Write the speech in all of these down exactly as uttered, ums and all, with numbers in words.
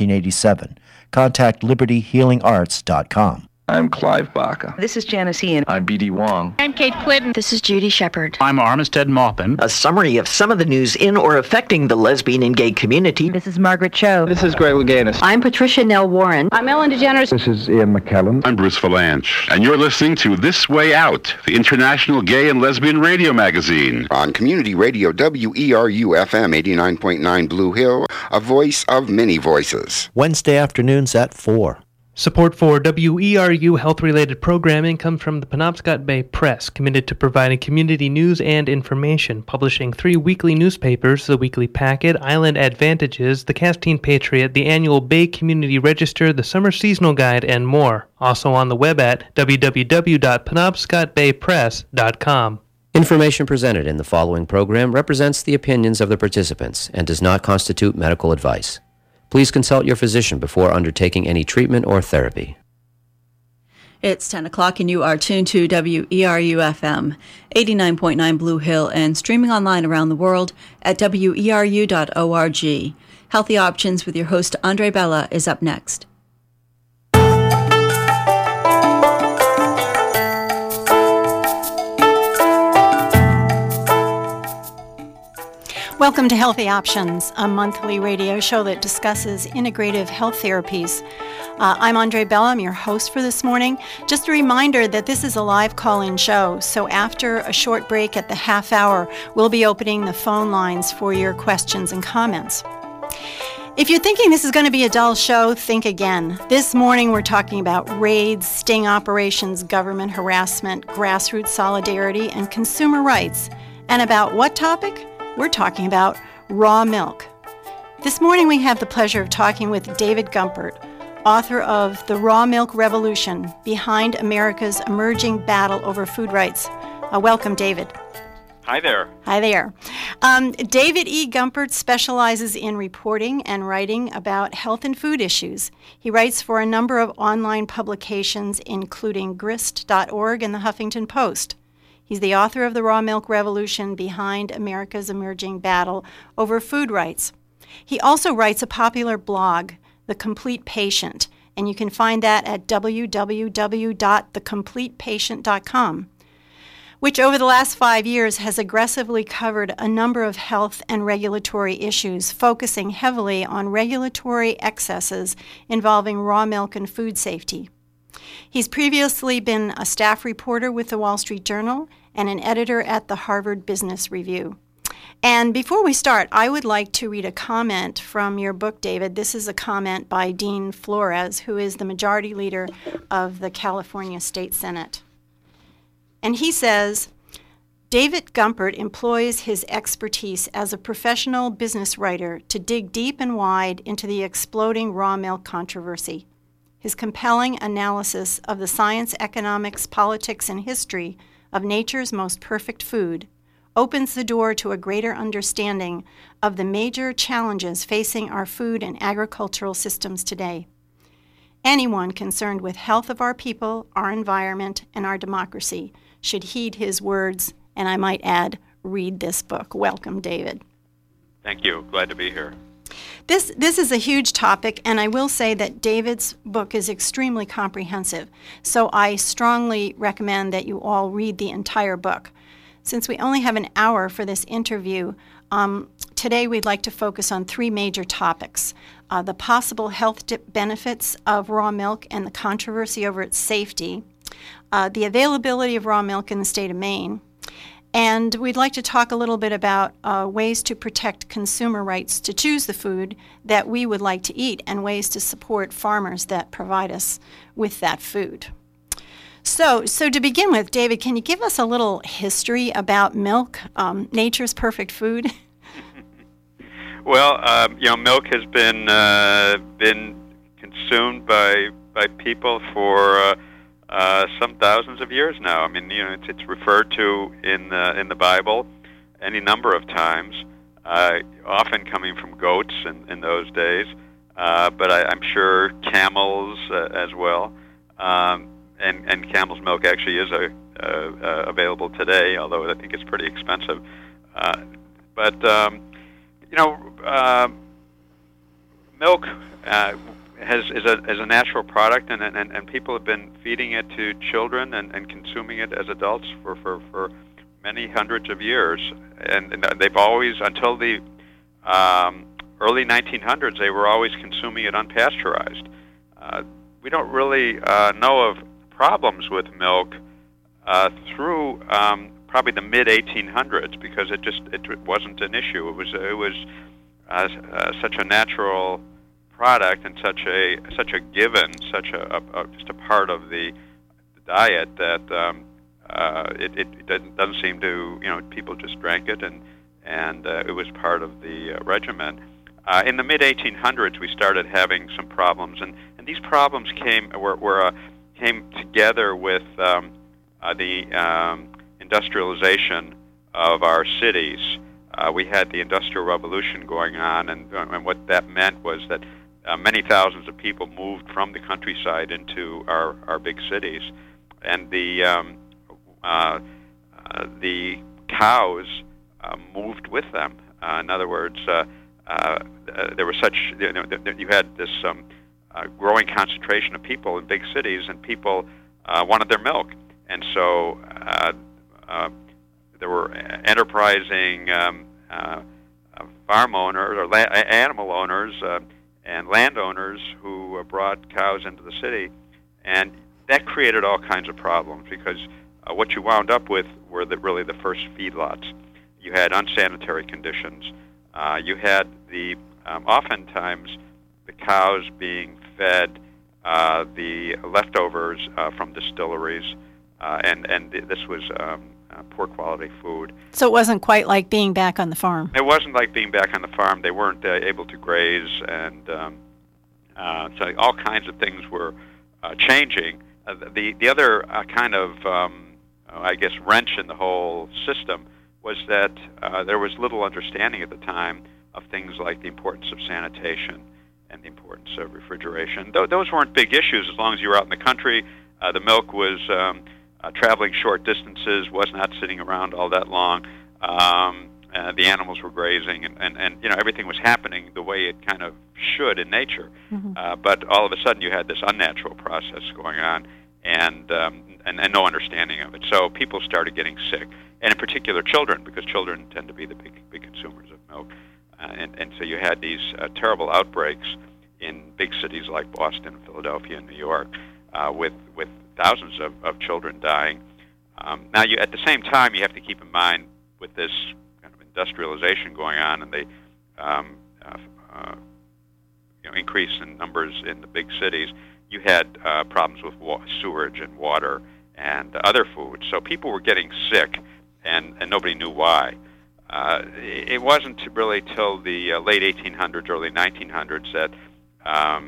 nineteen eighty-seven. Contact Liberty Healing Arts dot com. I'm Clive Baca. This is Janice Ian. I'm B D. Wong. I'm Kate Clinton. This is Judy Shepherd. I'm Armistead Maupin. A summary of some of the news in or affecting the lesbian and gay community. This is Margaret Cho. This is Greg Luganis. I'm Patricia Nell Warren. I'm Ellen DeGeneres. This is Ian McKellen. I'm Bruce Valanche. And you're listening to This Way Out, the international gay and lesbian radio magazine. On community radio W E R U F M eighty-nine point nine Blue Hill, a voice of many voices. Wednesday afternoons at four. Support for W E R U health-related programming comes from the Penobscot Bay Press, committed to providing community news and information, publishing three weekly newspapers, The Weekly Packet, Island Advantages, The Castine Patriot, The Annual Bay Community Register, The Summer Seasonal Guide, and more. Also on the web at w w w dot penobscot bay press dot com. Information presented in the following program represents the opinions of the participants and does not constitute medical advice. Please consult your physician before undertaking any treatment or therapy. It's ten o'clock and you are tuned to W E R U F M, eighty-nine point nine Blue Hill, and streaming online around the world at W E R U dot org. Healthy Options with your host Andre Bella is up next. Welcome to Healthy Options, a monthly radio show that discusses integrative health therapies. Uh, I'm Andre Bella, I'm your host for this morning. Just a reminder that this is a live call-in show, so after a short break at the half hour, we'll be opening the phone lines for your questions and comments. If you're thinking this is going to be a dull show, think again. This morning we're talking about raids, sting operations, government harassment, grassroots solidarity, and consumer rights. And about what topic? We're talking about raw milk. This morning we have the pleasure of talking with David Gumpert, author of The Raw Milk Revolution, Behind America's Emerging Battle Over Food Rights. Uh, welcome, David. Hi there. Hi there. Um, David E. Gumpert specializes in reporting and writing about health and food issues. He writes for a number of online publications, including grist dot org and the Huffington Post. He's the author of The Raw Milk Revolution, Behind America's Emerging Battle Over Food Rights. He also writes a popular blog, The Complete Patient, and you can find that at w w w dot the complete patient dot com, which over the last five years has aggressively covered a number of health and regulatory issues, focusing heavily on regulatory excesses involving raw milk and food safety. He's previously been a staff reporter with The Wall Street Journal and an editor at the Harvard Business Review. And before we start, I would like to read a comment from your book, David. This is a comment by Dean Flores, who is the majority leader of the California State Senate. And he says, David Gumpert employs his expertise as a professional business writer to dig deep and wide into the exploding raw milk controversy. His compelling analysis of the science, economics, politics, and history of nature's most perfect food opens the door to a greater understanding of the major challenges facing our food and agricultural systems today. Anyone concerned with health of our people, our environment, and our democracy should heed his words, and I might add, read this book. Welcome, David. Thank you. Glad to be here. This this is a huge topic, and I will say that David's book is extremely comprehensive, so I strongly recommend that you all read the entire book. Since we only have an hour for this interview, um, today we'd like to focus on three major topics, uh, the possible health dip benefits of raw milk and the controversy over its safety, uh, the availability of raw milk in the state of Maine, and we'd like to talk a little bit about uh, ways to protect consumer rights to choose the food that we would like to eat and ways to support farmers that provide us with that food. So so to begin with, David, can you give us a little history about milk, um, nature's perfect food? Well, um, you know, milk has been uh, been consumed by, by people for... Uh, Uh, some thousands of years now. I mean, you know, it's, it's referred to in the in the Bible any number of times, uh, often coming from goats in, in those days, uh, but I, I'm sure camels uh, as well. Um, and and camel's milk actually is a, uh, uh, available today, although I think it's pretty expensive. Uh, but um, you know, uh, milk uh, has is a is a natural product, and and, and people have been feeding it to children and, and consuming it as adults for, for, for many hundreds of years, and, and they've always, until the um, early nineteen hundreds, they were always consuming it unpasteurized. Uh, we don't really uh, know of problems with milk uh, through um, probably the mid eighteen hundreds, because it just it wasn't an issue. It was it was uh, uh, such a natural product and such a such a given, such a, a just a part of the diet that um, uh, it, it doesn't, doesn't seem to, you know, people just drank it and and uh, it was part of the uh, regimen. Uh, in the mid eighteen hundreds, we started having some problems, and, and these problems came were, were uh, came together with um, uh, the um, industrialization of our cities. Uh, we had the Industrial Revolution going on, and, and what that meant was that uh, many thousands of people moved from the countryside into our, our big cities, and the um, uh, uh, the cows uh, moved with them. Uh, in other words, uh, uh, there was such you know, you had this um, uh, growing concentration of people in big cities, and people uh, wanted their milk, and so uh, uh, there were enterprising um, uh, farm owners or la- animal owners uh, and landowners who uh, brought cows into the city, and that created all kinds of problems, because uh, what you wound up with were the, really the first feedlots. You had unsanitary conditions. Uh, you had the um, oftentimes the cows being fed uh, the leftovers uh, from distilleries, uh, and and this was. Um, Uh, poor quality food. So it wasn't quite like being back on the farm. It wasn't like being back on the farm. They weren't uh, able to graze, and um, uh, so all kinds of things were uh, changing. Uh, the the other uh, kind of, um, I guess, wrench in the whole system was that uh, there was little understanding at the time of things like the importance of sanitation and the importance of refrigeration. Th- those weren't big issues as long as you were out in the country. Uh, the milk was... Um, Uh, traveling short distances, was not sitting around all that long. Um, uh, the animals were grazing, and, and, and you know everything was happening the way it kind of should in nature. Mm-hmm. Uh, but all of a sudden, you had this unnatural process going on, and, um, and and no understanding of it. So people started getting sick, and in particular, children, because children tend to be the big big consumers of milk. Uh, and and so you had these uh, terrible outbreaks in big cities like Boston, Philadelphia, and New York, uh, with with thousands of, of children dying. Um, now, you, at the same time, you have to keep in mind with this kind of industrialization going on and the um, uh, uh, you know, increase in numbers in the big cities, you had uh, problems with wa- sewage and water and other foods. So people were getting sick, and, and nobody knew why. Uh, it wasn't really till the uh, late eighteen hundreds, early nineteen hundreds that um,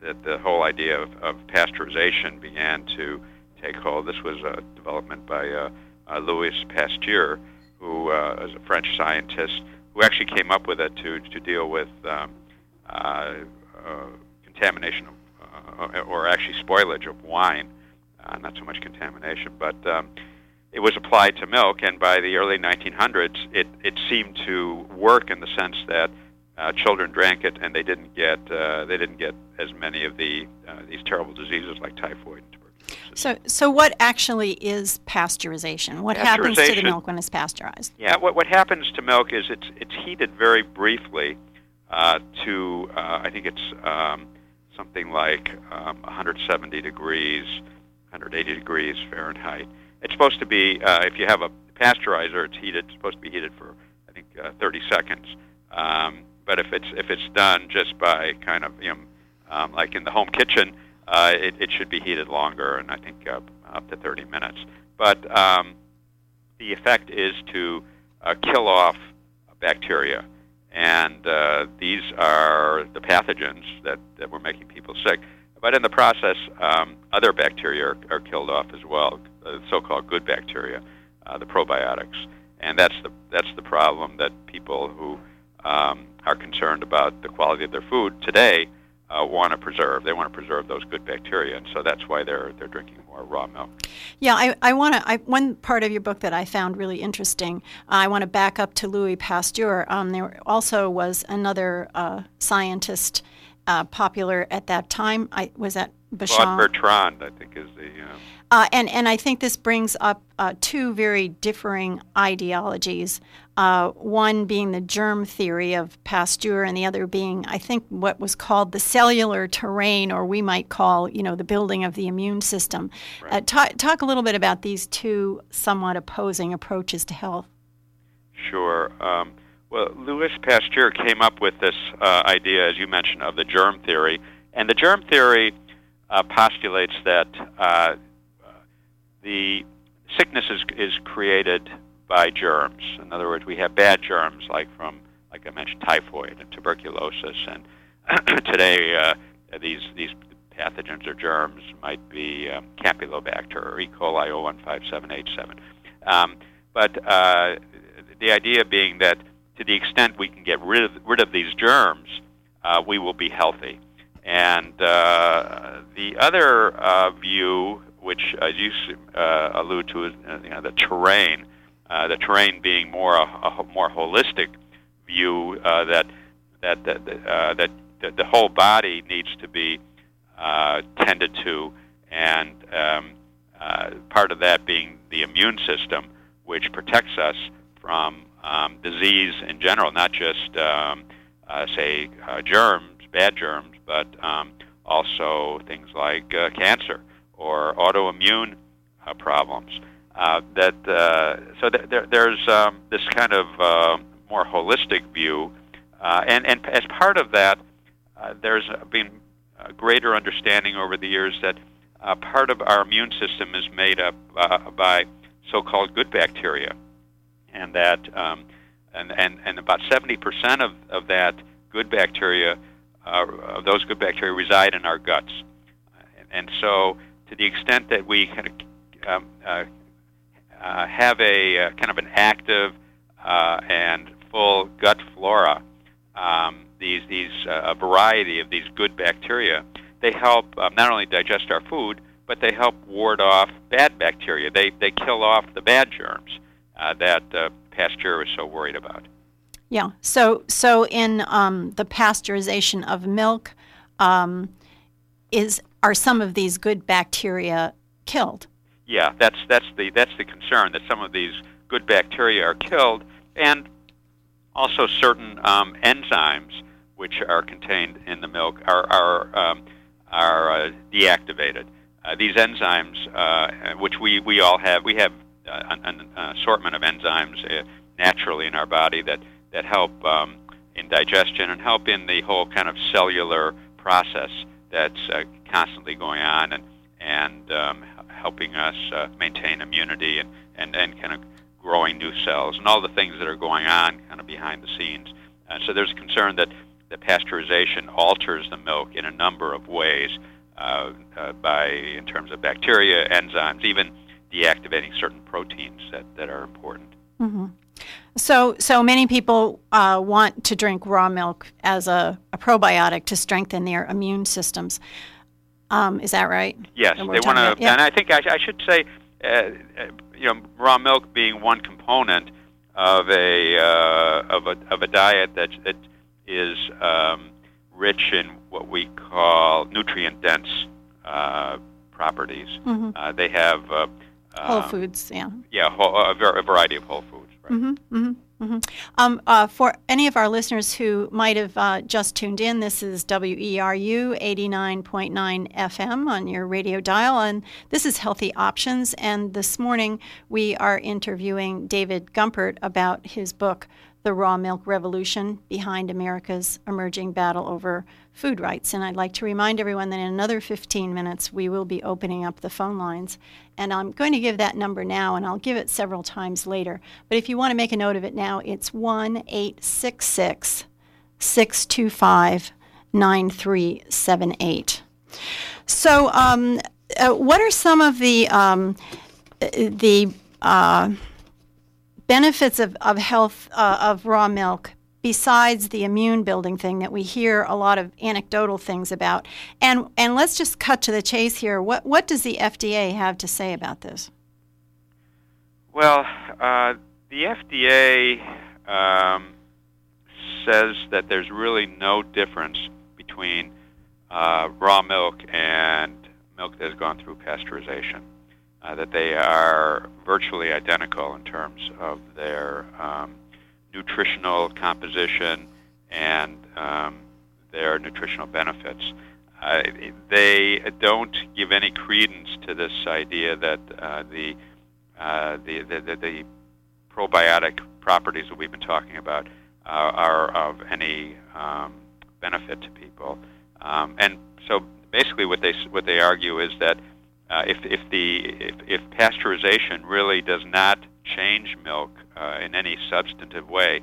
that the whole idea of, of pasteurization began to take hold. This was a development by uh, uh, Louis Pasteur, who uh, is a French scientist, who actually came up with it to, to deal with um, uh, uh, contamination of, uh, or actually spoilage of wine, uh, not so much contamination, but um, it was applied to milk, and by the early nineteen hundreds, it, it seemed to work in the sense that Uh, children drank it, and they didn't get uh, they didn't get as many of the uh, these terrible diseases like typhoid and tuberculosis. So, so what actually is pasteurization? What pasteurization, happens to the milk when it's pasteurized? Yeah, what what happens to milk is it's it's heated very briefly uh, to uh, I think it's um, something like um, one hundred seventy degrees, one hundred eighty degrees Fahrenheit. It's supposed to be uh, if you have a pasteurizer, it's heated. It's supposed to be heated for I think uh, thirty seconds. Um, But if it's if it's done just by kind of you know, um, like in the home kitchen, uh, it it should be heated longer, and I think up, up to thirty minutes. But um, the effect is to uh, kill off bacteria, and uh, these are the pathogens that, that were making people sick. But in the process, um, other bacteria are, are killed off as well, the so-called good bacteria, uh, the probiotics, and that's the that's the problem that people who Um, are concerned about the quality of their food today uh, want to preserve. They want to preserve those good bacteria, and so that's why they're they're drinking more raw milk. Yeah, I, I want to. I, one part of your book that I found really interesting. Uh, I want to back up to Louis Pasteur. Um, there also was another uh, scientist uh, popular at that time. I was at Basham. Claude Bertrand, I think, is the... Uh... Uh, and, and I think this brings up uh, two very differing ideologies, uh, one being the germ theory of Pasteur and the other being, I think, what was called the cellular terrain, or we might call, you know, the building of the immune system. Right. Uh, talk, talk a little bit about these two somewhat opposing approaches to health. Sure. Um, well, Louis Pasteur came up with this uh, idea, as you mentioned, of the germ theory. And the germ theory uh, postulates that... Uh, The sickness is, is created by germs. In other words, we have bad germs, like from, like I mentioned, typhoid and tuberculosis. And today, uh, these these pathogens or germs might be um, Campylobacter or E. coli zero one five seven H seven. Um, but uh, the idea being that to the extent we can get rid of rid of these germs, uh, we will be healthy. And uh, the other uh, view, which as you uh, allude to, uh, you know, the terrain, uh, the terrain being more a, a more holistic view uh, that that that uh, that the whole body needs to be uh, tended to, and um, uh, part of that being the immune system, which protects us from um, disease in general, not just um, uh, say uh, germs, bad germs, but um, also things like uh, cancer or autoimmune uh, problems. Uh, that uh, so th- there, there's um, this kind of uh, more holistic view, uh, and and as part of that, uh, there's been a greater understanding over the years that uh, part of our immune system is made up uh, by so-called good bacteria, and that um, and, and and about seventy percent of of that good bacteria, uh, of those good bacteria, reside in our guts, and, and so. To the extent that we kind of um, uh, uh, have a uh, kind of an active uh, and full gut flora, um, these these uh, a variety of these good bacteria, they help um, not only digest our food, but they help ward off bad bacteria. They they kill off the bad germs uh, that uh, Pasteur is so worried about. Yeah. So so in um, the pasteurization of milk, um, is. Are some of these good bacteria killed? Yeah, that's that's the that's the concern, that some of these good bacteria are killed, and also certain um, enzymes which are contained in the milk are are um, are uh, deactivated. Uh, these enzymes, uh, which we, we all have, we have uh, an, an assortment of enzymes uh, naturally in our body that that help um, in digestion and help in the whole kind of cellular process that's uh, constantly going on and and um, helping us uh, maintain immunity and, and, and kind of growing new cells and all the things that are going on kind of behind the scenes. Uh, so there's a concern that the pasteurization alters the milk in a number of ways uh, uh, by in terms of bacteria, enzymes, even deactivating certain proteins that, that are important. Mm-hmm. So so many people uh, want to drink raw milk as a, a probiotic to strengthen their immune systems. Um, is that right? Yes, they want to, yeah. And I think I, I should say, uh, you know, raw milk being one component of a uh, of a of a diet that that is um, rich in what we call nutrient-dense uh, properties. Mm-hmm. Uh, they have uh, whole um, foods, yeah. Yeah, whole, a, a variety of whole foods. Mm-hmm, mm-hmm, mm-hmm. Um, uh, for any of our listeners who might have uh, just tuned in, this is W E R U eighty-nine point nine F M on your radio dial, and this is Healthy Options. And this morning we are interviewing David Gumpert about his book, The Raw Milk Revolution: Behind America's Emerging Battle Over Food Rights. And I'd like to remind everyone that in another fifteen minutes we will be opening up the phone lines. And I'm going to give that number now, and I'll give it several times later. But if you want to make a note of it now, it's one eight six six, six two five, nine three seven eight. So um, uh, what are some of the um, the uh, benefits of, of health, uh, of raw milk, besides the immune building thing that we hear a lot of anecdotal things about? And and let's just cut to the chase here. What what does the F D A have to say about this? Well, uh, the F D A um, says that there's really no difference between uh, raw milk and milk that has gone through pasteurization, uh, that they are virtually identical in terms of their um, nutritional composition and um, their nutritional benefits. Uh, they don't give any credence to this idea that uh, the, uh, the, the, the the probiotic properties that we've been talking about uh, are of any um, benefit to people. Um, and so, basically, what they what they argue is that uh, if if the if, if pasteurization really does not change milk uh, in any substantive way,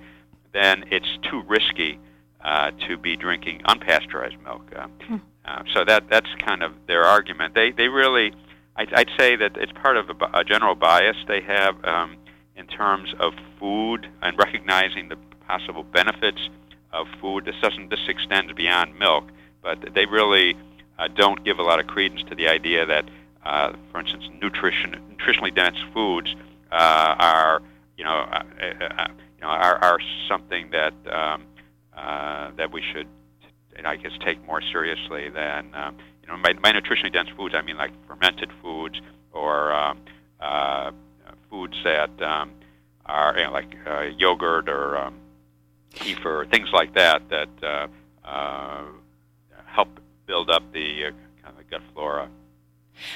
then it's too risky uh, to be drinking unpasteurized milk. Uh, hmm. Uh, so that that's kind of their argument. They they really, I'd, I'd say that it's part of a, a general bias they have um, in terms of food and recognizing the possible benefits of food. This doesn't this extends beyond milk, but they really uh, don't give a lot of credence to the idea that, uh, for instance, nutrition nutritionally dense foods uh, are you know uh, uh, you know are, are something that um, uh, that we should. And I guess take more seriously than um, you know. By, by nutritionally dense foods, I mean like fermented foods or um, uh, foods that um, are you know, like uh, yogurt or um, kefir, things like that that uh, uh, help build up the uh, kind of the gut flora.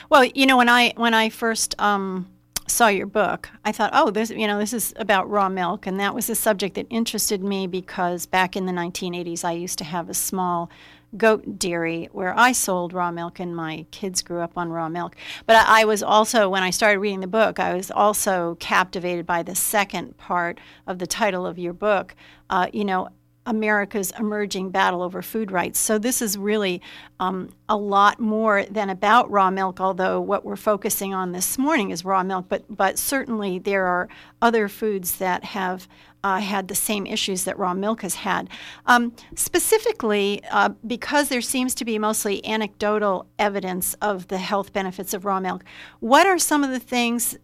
Well, you know, when I when I first um, saw your book, I thought, oh, this you know, this is about raw milk, and that was a subject that interested me because back in the nineteen eighties, I used to have a small goat dairy where I sold raw milk, and my kids grew up on raw milk. But I was also, when I started reading the book, I was also captivated by the second part of the title of your book, uh, you know, America's Emerging Battle Over Food Rights. So this is really um, a lot more than about raw milk, although what we're focusing on this morning is raw milk, but but certainly there are other foods that have uh, had the same issues that raw milk has had. Um, specifically, uh, because there seems to be mostly anecdotal evidence of the health benefits of raw milk, what are some of the things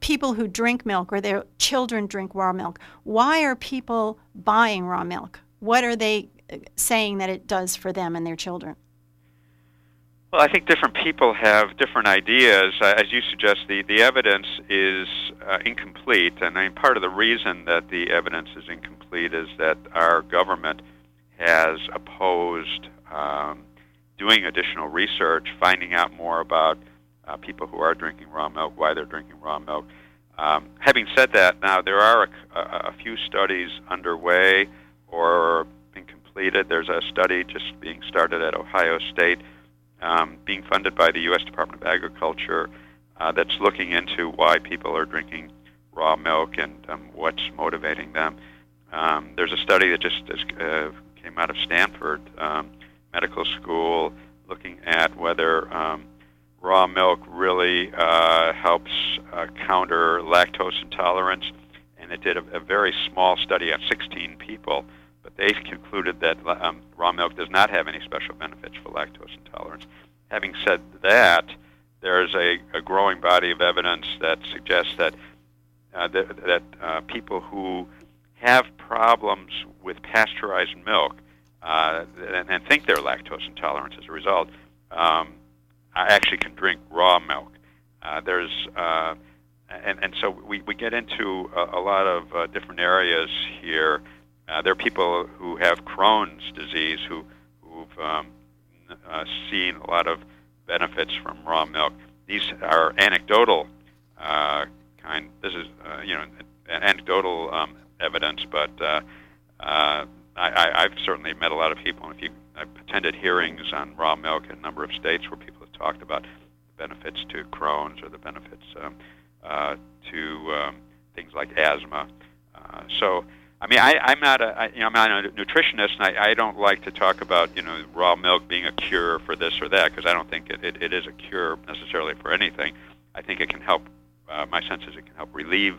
people who drink milk or their children drink raw milk, why are people buying raw milk? What are they saying that it does for them and their children? Well, I think different people have different ideas. As you suggest, the, the evidence is uh, incomplete, and I mean, part of the reason that the evidence is incomplete is that our government has opposed um, doing additional research, finding out more about uh, people who are drinking raw milk, why they're drinking raw milk. Um, having said that, now there are a, a, a few studies underway or being completed. There's a study just being started at Ohio State, um, being funded by the U S Department of Agriculture, uh, that's looking into why people are drinking raw milk and um, what's motivating them. Um, there's a study that just uh, came out of Stanford um, Medical School looking at whether um, raw milk really uh, helps uh, counter lactose intolerance, and it did a, a very small study on sixteen people, but they concluded that um, raw milk does not have any special benefits for lactose intolerance. Having said that, there is a, a growing body of evidence that suggests that uh, th- that uh, people who have problems with pasteurized milk uh, and, and think they're lactose intolerant as a result, um, I actually can drink raw milk. Uh, there's uh, and and so we, we get into a, a lot of uh, different areas here. Uh, there are people who have Crohn's disease who who've um, uh, seen a lot of benefits from raw milk. These are anecdotal uh, kind. This is uh, you know anecdotal um, evidence, but uh, uh, I, I've certainly met a lot of people. If you I've attended hearings on raw milk in a number of states where people have talked about the benefits to Crohn's or the benefits um, uh, to um, things like asthma. Uh, so, I mean, I, I'm not a I, you know I'm not a nutritionist, and I, I don't like to talk about you know raw milk being a cure for this or that because I don't think it, it, it is a cure necessarily for anything. I think it can help. Uh, my sense is it can help relieve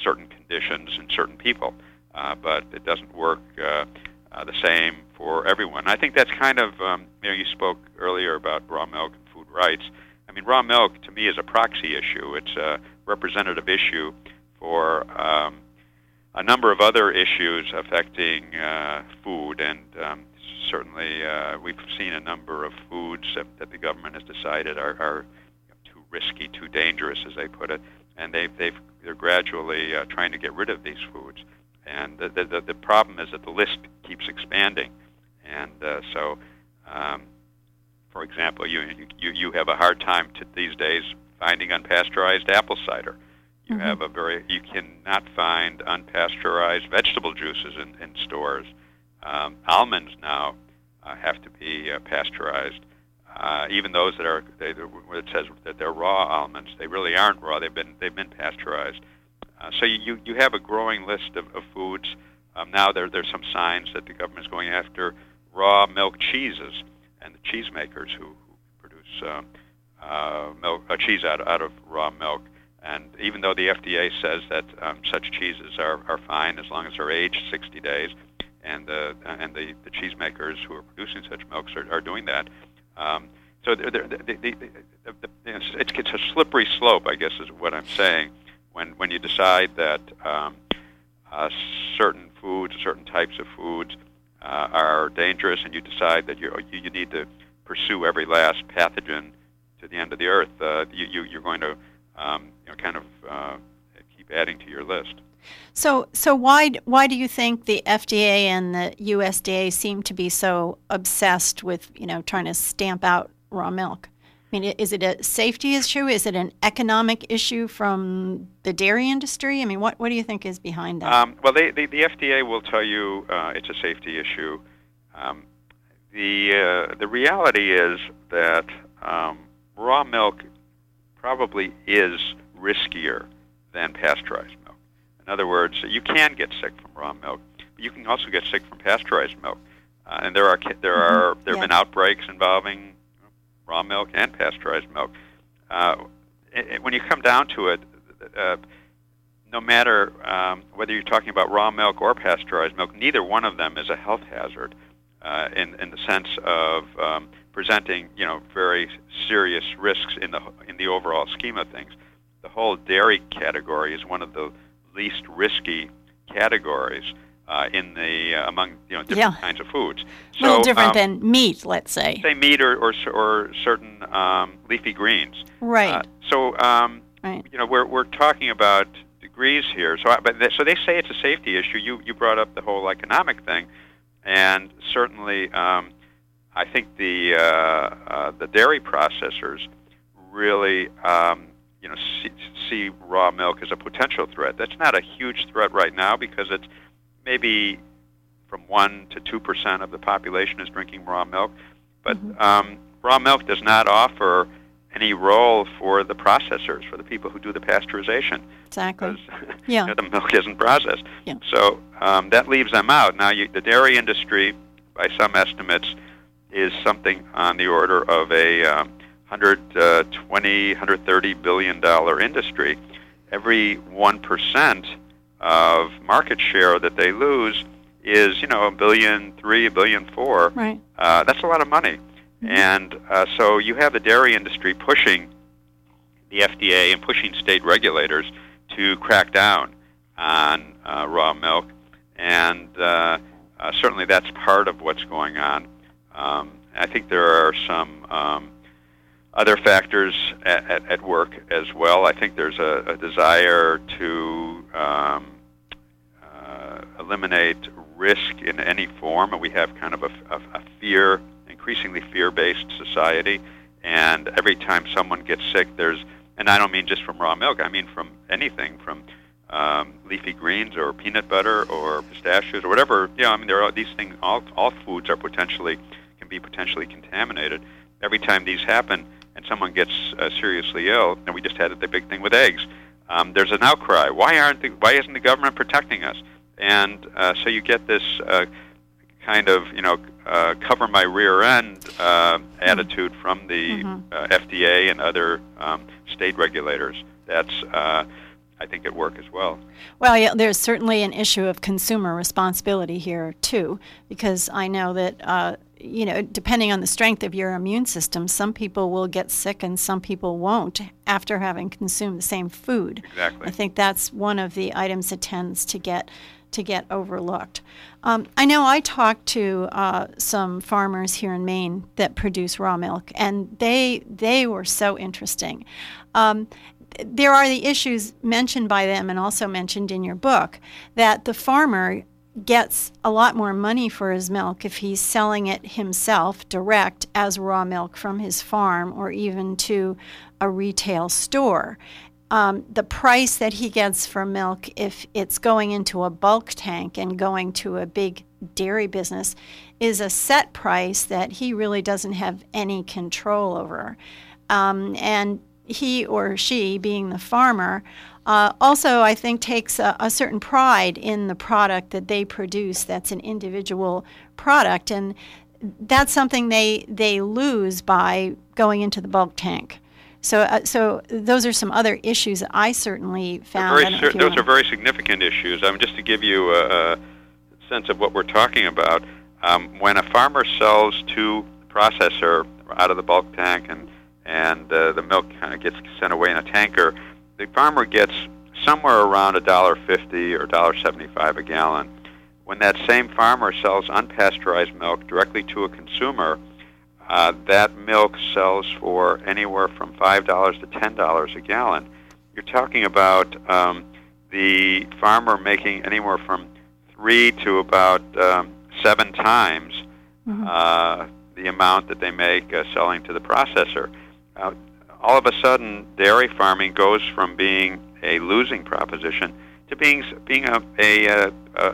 certain conditions in certain people, uh, but it doesn't work. Uh, Uh, the same for everyone. I think that's kind of, um, you know, you spoke earlier about raw milk and food rights. I mean, raw milk to me is a proxy issue. It's a representative issue for um, a number of other issues affecting uh, food and um, certainly uh, we've seen a number of foods that, that the government has decided are, are you know, too risky, too dangerous, as they put it, and they've, they've, they're gradually uh, trying to get rid of these foods. And the, the, the problem is that the list keeps expanding. And uh, so, um, for example, you, you you have a hard time to, these days finding unpasteurized apple cider. You mm-hmm. have a very you cannot find unpasteurized vegetable juices in, in stores. Um, almonds now uh, have to be uh, pasteurized. Uh, even those that are, they, it says that they're raw almonds, they really aren't raw. They've been they've been pasteurized. Uh, so you, you have a growing list of, of foods. Um, now there there's some signs that the government's going after raw milk cheeses and the cheesemakers who, who produce um, uh, milk uh, cheese out, out of raw milk. And even though the F D A says that um, such cheeses are, are fine as long as they're aged sixty days, and the and the, the cheesemakers who are producing such milks are, are doing that. Um, so they're, they're, they, they, they, it's, it's a slippery slope, I guess, is what I'm saying. When when you decide that um, uh, certain foods, certain types of foods uh, are dangerous, and you decide that you you need to pursue every last pathogen to the end of the earth, uh, you, you you're going to um, you know, kind of uh, keep adding to your list. So so why why do you think the F D A and the U S D A seem to be so obsessed with, you know, trying to stamp out raw milk? I mean, is it a safety issue? Is it an economic issue from the dairy industry? I mean, what, what do you think is behind that? Um, well, they, they, the F D A will tell you uh, it's a safety issue. Um, the uh, the reality is that um, raw milk probably is riskier than pasteurized milk. In other words, you can get sick from raw milk, but you can also get sick from pasteurized milk. Uh, and there are there are there have yeah. been outbreaks involving raw milk and pasteurized milk. Uh, it, it, when you come down to it, uh, no matter um, whether you're talking about raw milk or pasteurized milk, neither one of them is a health hazard uh, in in the sense of um, presenting, you know, very serious risks in the in the overall scheme of things. The whole dairy category is one of the least risky categories uh, in the uh, among you know different yeah. kinds of foods. So, a little different um, than meat, let's say. Say meat or or, or certain um, leafy greens. Right. Uh, so um, right. you know we're we're talking about degrees here. So I, but they, so they say it's a safety issue. You you brought up the whole economic thing, and certainly um, I think the uh, uh, the dairy processors really. Um, you know, see, see raw milk as a potential threat. That's not a huge threat right now because it's maybe from one to two percent of the population is drinking raw milk. But mm-hmm. um, raw milk does not offer any role for the processors, for the people who do the pasteurization. Exactly. Because yeah. you know, the milk isn't processed. Yeah. So um, that leaves them out. Now, you, the dairy industry, by some estimates, is something on the order of a... Um, one hundred twenty, one hundred thirty billion dollars industry. Every one percent of market share that they lose is, you know, a billion, three, a billion, four. Right. Uh, that's a lot of money. Mm-hmm. And uh, so you have the dairy industry pushing the F D A and pushing state regulators to crack down on uh, raw milk. And uh, uh, certainly that's part of what's going on. Um, I think there are some... Um, Other factors at, at, at work as well. I think there's a, a desire to um, uh, eliminate risk in any form, and we have kind of a, a, a fear, increasingly fear-based society. And every time someone gets sick, there's, and I don't mean just from raw milk, I mean from anything, from um, leafy greens or peanut butter or pistachios or whatever. You know, I mean, there are these things. All all foods are potentially can be potentially contaminated. Every time these happen. And someone gets uh, seriously ill, and we just had the big thing with eggs. Um, there's an outcry. Why aren't the, why isn't the government protecting us? And uh, so you get this uh, kind of you know uh, cover my rear end uh, attitude from the mm-hmm. uh, F D A and other um, state regulators. That's uh, I think at work as well. Well, yeah, there's certainly an issue of consumer responsibility here too, because I know that. Uh, You know, depending on the strength of your immune system, some people will get sick and some people won't after having consumed the same food. Exactly. I think that's one of the items that tends to get to get overlooked. Um, I know I talked to uh, some farmers here in Maine that produce raw milk, and they they were so interesting. Um, there are the issues mentioned by them and also mentioned in your book that the farmer gets a lot more money for his milk if he's selling it himself direct as raw milk from his farm or even to a retail store. Um, the price that he gets for milk, if it's going into a bulk tank and going to a big dairy business, is a set price that he really doesn't have any control over. Um, and he or she, being the farmer, uh, also I think takes a, a certain pride in the product that they produce that's an individual product. And that's something they, they lose by going into the bulk tank. So, uh, so those are some other issues that I certainly found. Very, those want. are very significant issues. I mean, just to give you a, a sense of what we're talking about, um, when a farmer sells to the processor out of the bulk tank and and uh, the milk kind of gets sent away in a tanker, the farmer gets somewhere around a dollar fifty or a dollar seventy-five a gallon. When that same farmer sells unpasteurized milk directly to a consumer, Uh, that milk sells for anywhere from five dollars to ten dollars a gallon. You're talking about um, the farmer making anywhere from three to about um, seven times mm-hmm. uh, the amount that they make uh, selling to the processor. Uh, all of a sudden, dairy farming goes from being a losing proposition to being being a, a, a, a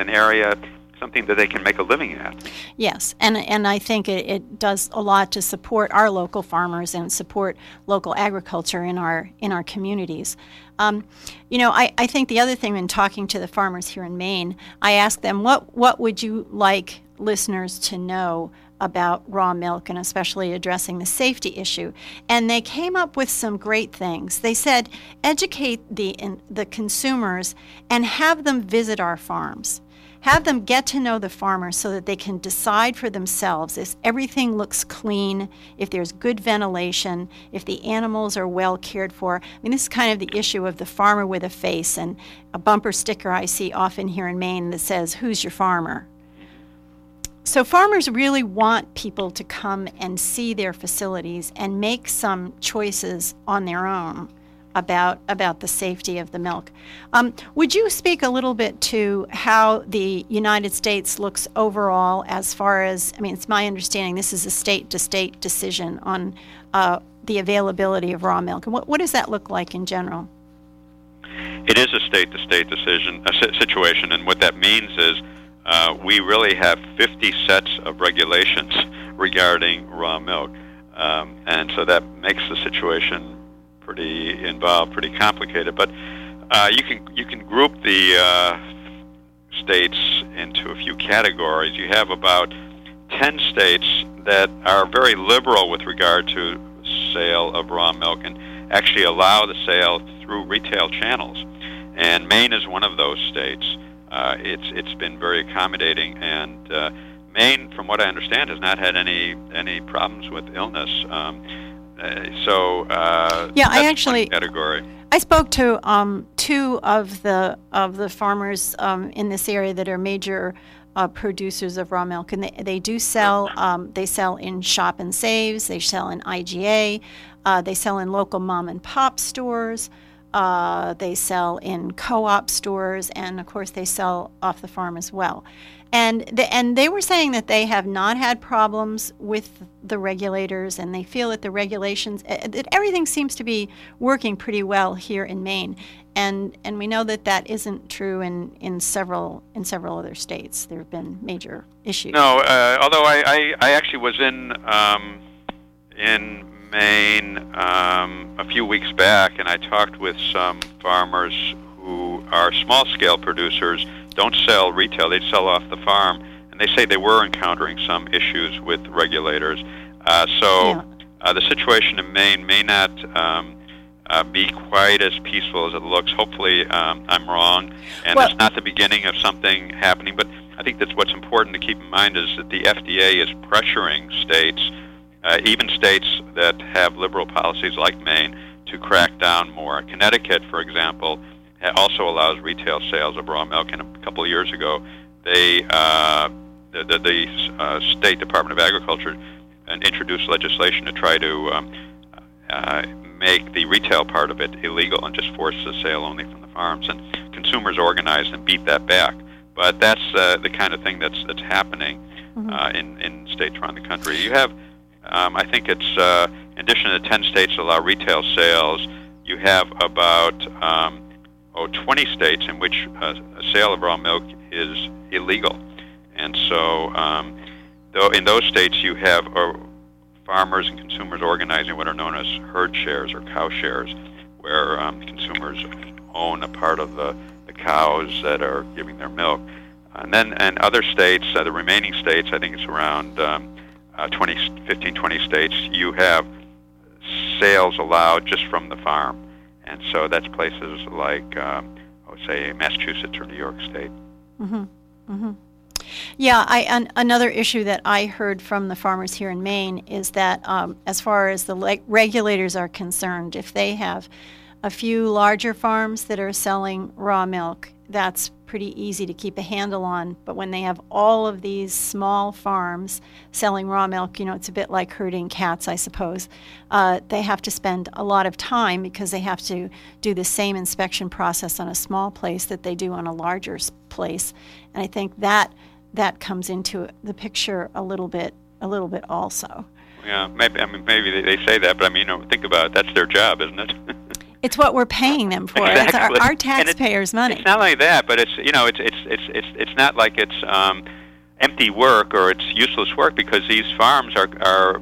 an area. Something that they can make a living at. Yes, and and I think it, it does a lot to support our local farmers and support local agriculture in our in our communities. Um, you know, I, I think the other thing in talking to the farmers here in Maine, I asked them, what what would you like listeners to know about raw milk and especially addressing the safety issue? And they came up with some great things. They said, educate the in, the consumers and have them visit our farms. Have them get to know the farmer so that they can decide for themselves if everything looks clean, if there's good ventilation, if the animals are well cared for. I mean, this is kind of the issue of the farmer with a face, and a bumper sticker I see often here in Maine that says, "Who's your farmer?" So farmers really want people to come and see their facilities and make some choices on their own about about the safety of the milk. Um, would you speak a little bit to how the United States looks overall as far as, I mean, it's my understanding this is a state-to-state decision on uh, the availability of raw milk. And what, what does that look like in general? It is a state-to-state decision, a situation, and what that means is uh, we really have fifty sets of regulations regarding raw milk. Um, and so that makes the situation pretty involved, pretty complicated, but uh, you can you can group the uh, states into a few categories. You have about ten states that are very liberal with regard to sale of raw milk and actually allow the sale through retail channels. And Maine is one of those states. Uh, it's it's been very accommodating, and uh, Maine, from what I understand, has not had any any problems with illness. Um, Uh, so uh, yeah, that's I actually one category. I spoke to um, two of the of the farmers um, in this area that are major uh, producers of raw milk, and they, they do sell. Um, they sell in Shop and Saves. They sell in I G A. Uh, they sell in local mom and pop stores. Uh, they sell in co-op stores, and of course, they sell off the farm as well. And the, and they were saying that they have not had problems with the regulators, and they feel that the regulations, that everything seems to be working pretty well here in Maine. And and we know that that isn't true in, in several in several other states. There have been major issues. No, uh, although I, I, I actually was in um, in Maine um, a few weeks back, and I talked with some farmers who are small-scale producers, don't sell retail, they sell off the farm, and they say they were encountering some issues with regulators. Uh, so yeah. uh, the situation in Maine may not um, uh, be quite as peaceful as it looks. Hopefully um, I'm wrong, and well, it's not the beginning of something happening, but I think that's what's important to keep in mind is that the F D A is pressuring states, uh, even states that have liberal policies like Maine, to crack down more. Connecticut, for example, also allows retail sales of raw milk. And a couple of years ago, they, uh, the, the, the uh, State Department of Agriculture and introduced legislation to try to um, uh, make the retail part of it illegal and just force the sale only from the farms. And consumers organized and beat that back. But that's uh, the kind of thing that's that's happening mm-hmm. uh, in, in states around the country. You have, um, I think it's, uh, in addition to ten states that allow retail sales, you have about um, oh, twenty states in which uh, a sale of raw milk is illegal. And so um, though in those states you have uh, farmers and consumers organizing what are known as herd shares or cow shares, where um, consumers own a part of the cows that are giving their milk. And then in other states, uh, the remaining states, I think it's around um, uh, twenty, fifteen, twenty states, you have sales allowed just from the farm. And so that's places like, um, I would say, Massachusetts or New York State. Mm-hmm. Mm-hmm. Yeah, I, an, another issue that I heard from the farmers here in Maine is that um, as far as the le- regulators are concerned, if they have a few larger farms that are selling raw milk, that's pretty easy to keep a handle on. But when they have all of these small farms selling raw milk, you know, it's a bit like herding cats, I suppose. Uh, they have to spend a lot of time because they have to do the same inspection process on a small place that they do on a larger place. And I think that that comes into the picture a little bit, a little bit also. Yeah, maybe. I mean, maybe they say that, but I mean, you know, think about it. That's their job, isn't it? It's what we're paying them for. Exactly. It's our, our taxpayers' it, money. It's not like that, but it's you know, it's it's it's it's it's not like it's um, empty work or it's useless work because these farms are are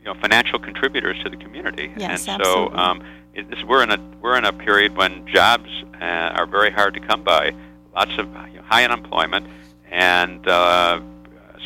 you know financial contributors to the community. Yes, and absolutely. so um, it, it's, we're in a we're in a period when jobs uh, are very hard to come by, lots of you know, high unemployment, and uh,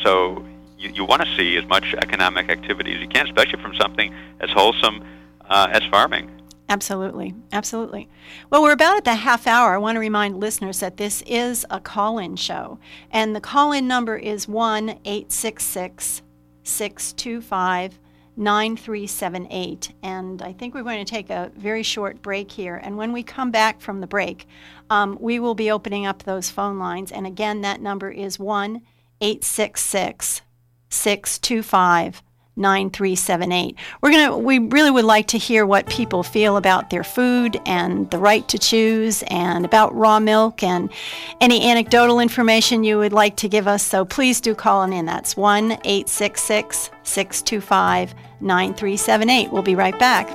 so you, you want to see as much economic activity as you can, especially from something as wholesome uh, as farming. Absolutely. Absolutely. Well, we're about at the half hour. I want to remind listeners that this is a call-in show, and the call-in number is one eight six six, six two five, nine three seven eight. And I think we're going to take a very short break here. And when we come back from the break, um, we will be opening up those phone lines. And again, that number is one eight six six, six two five, nine three seven eight. We're gonna. We really would like to hear what people feel about their food and the right to choose, and about raw milk, and any anecdotal information you would like to give us. So please do call on in. That's one eight six six, six two five, nine three seven eight. We'll be right back.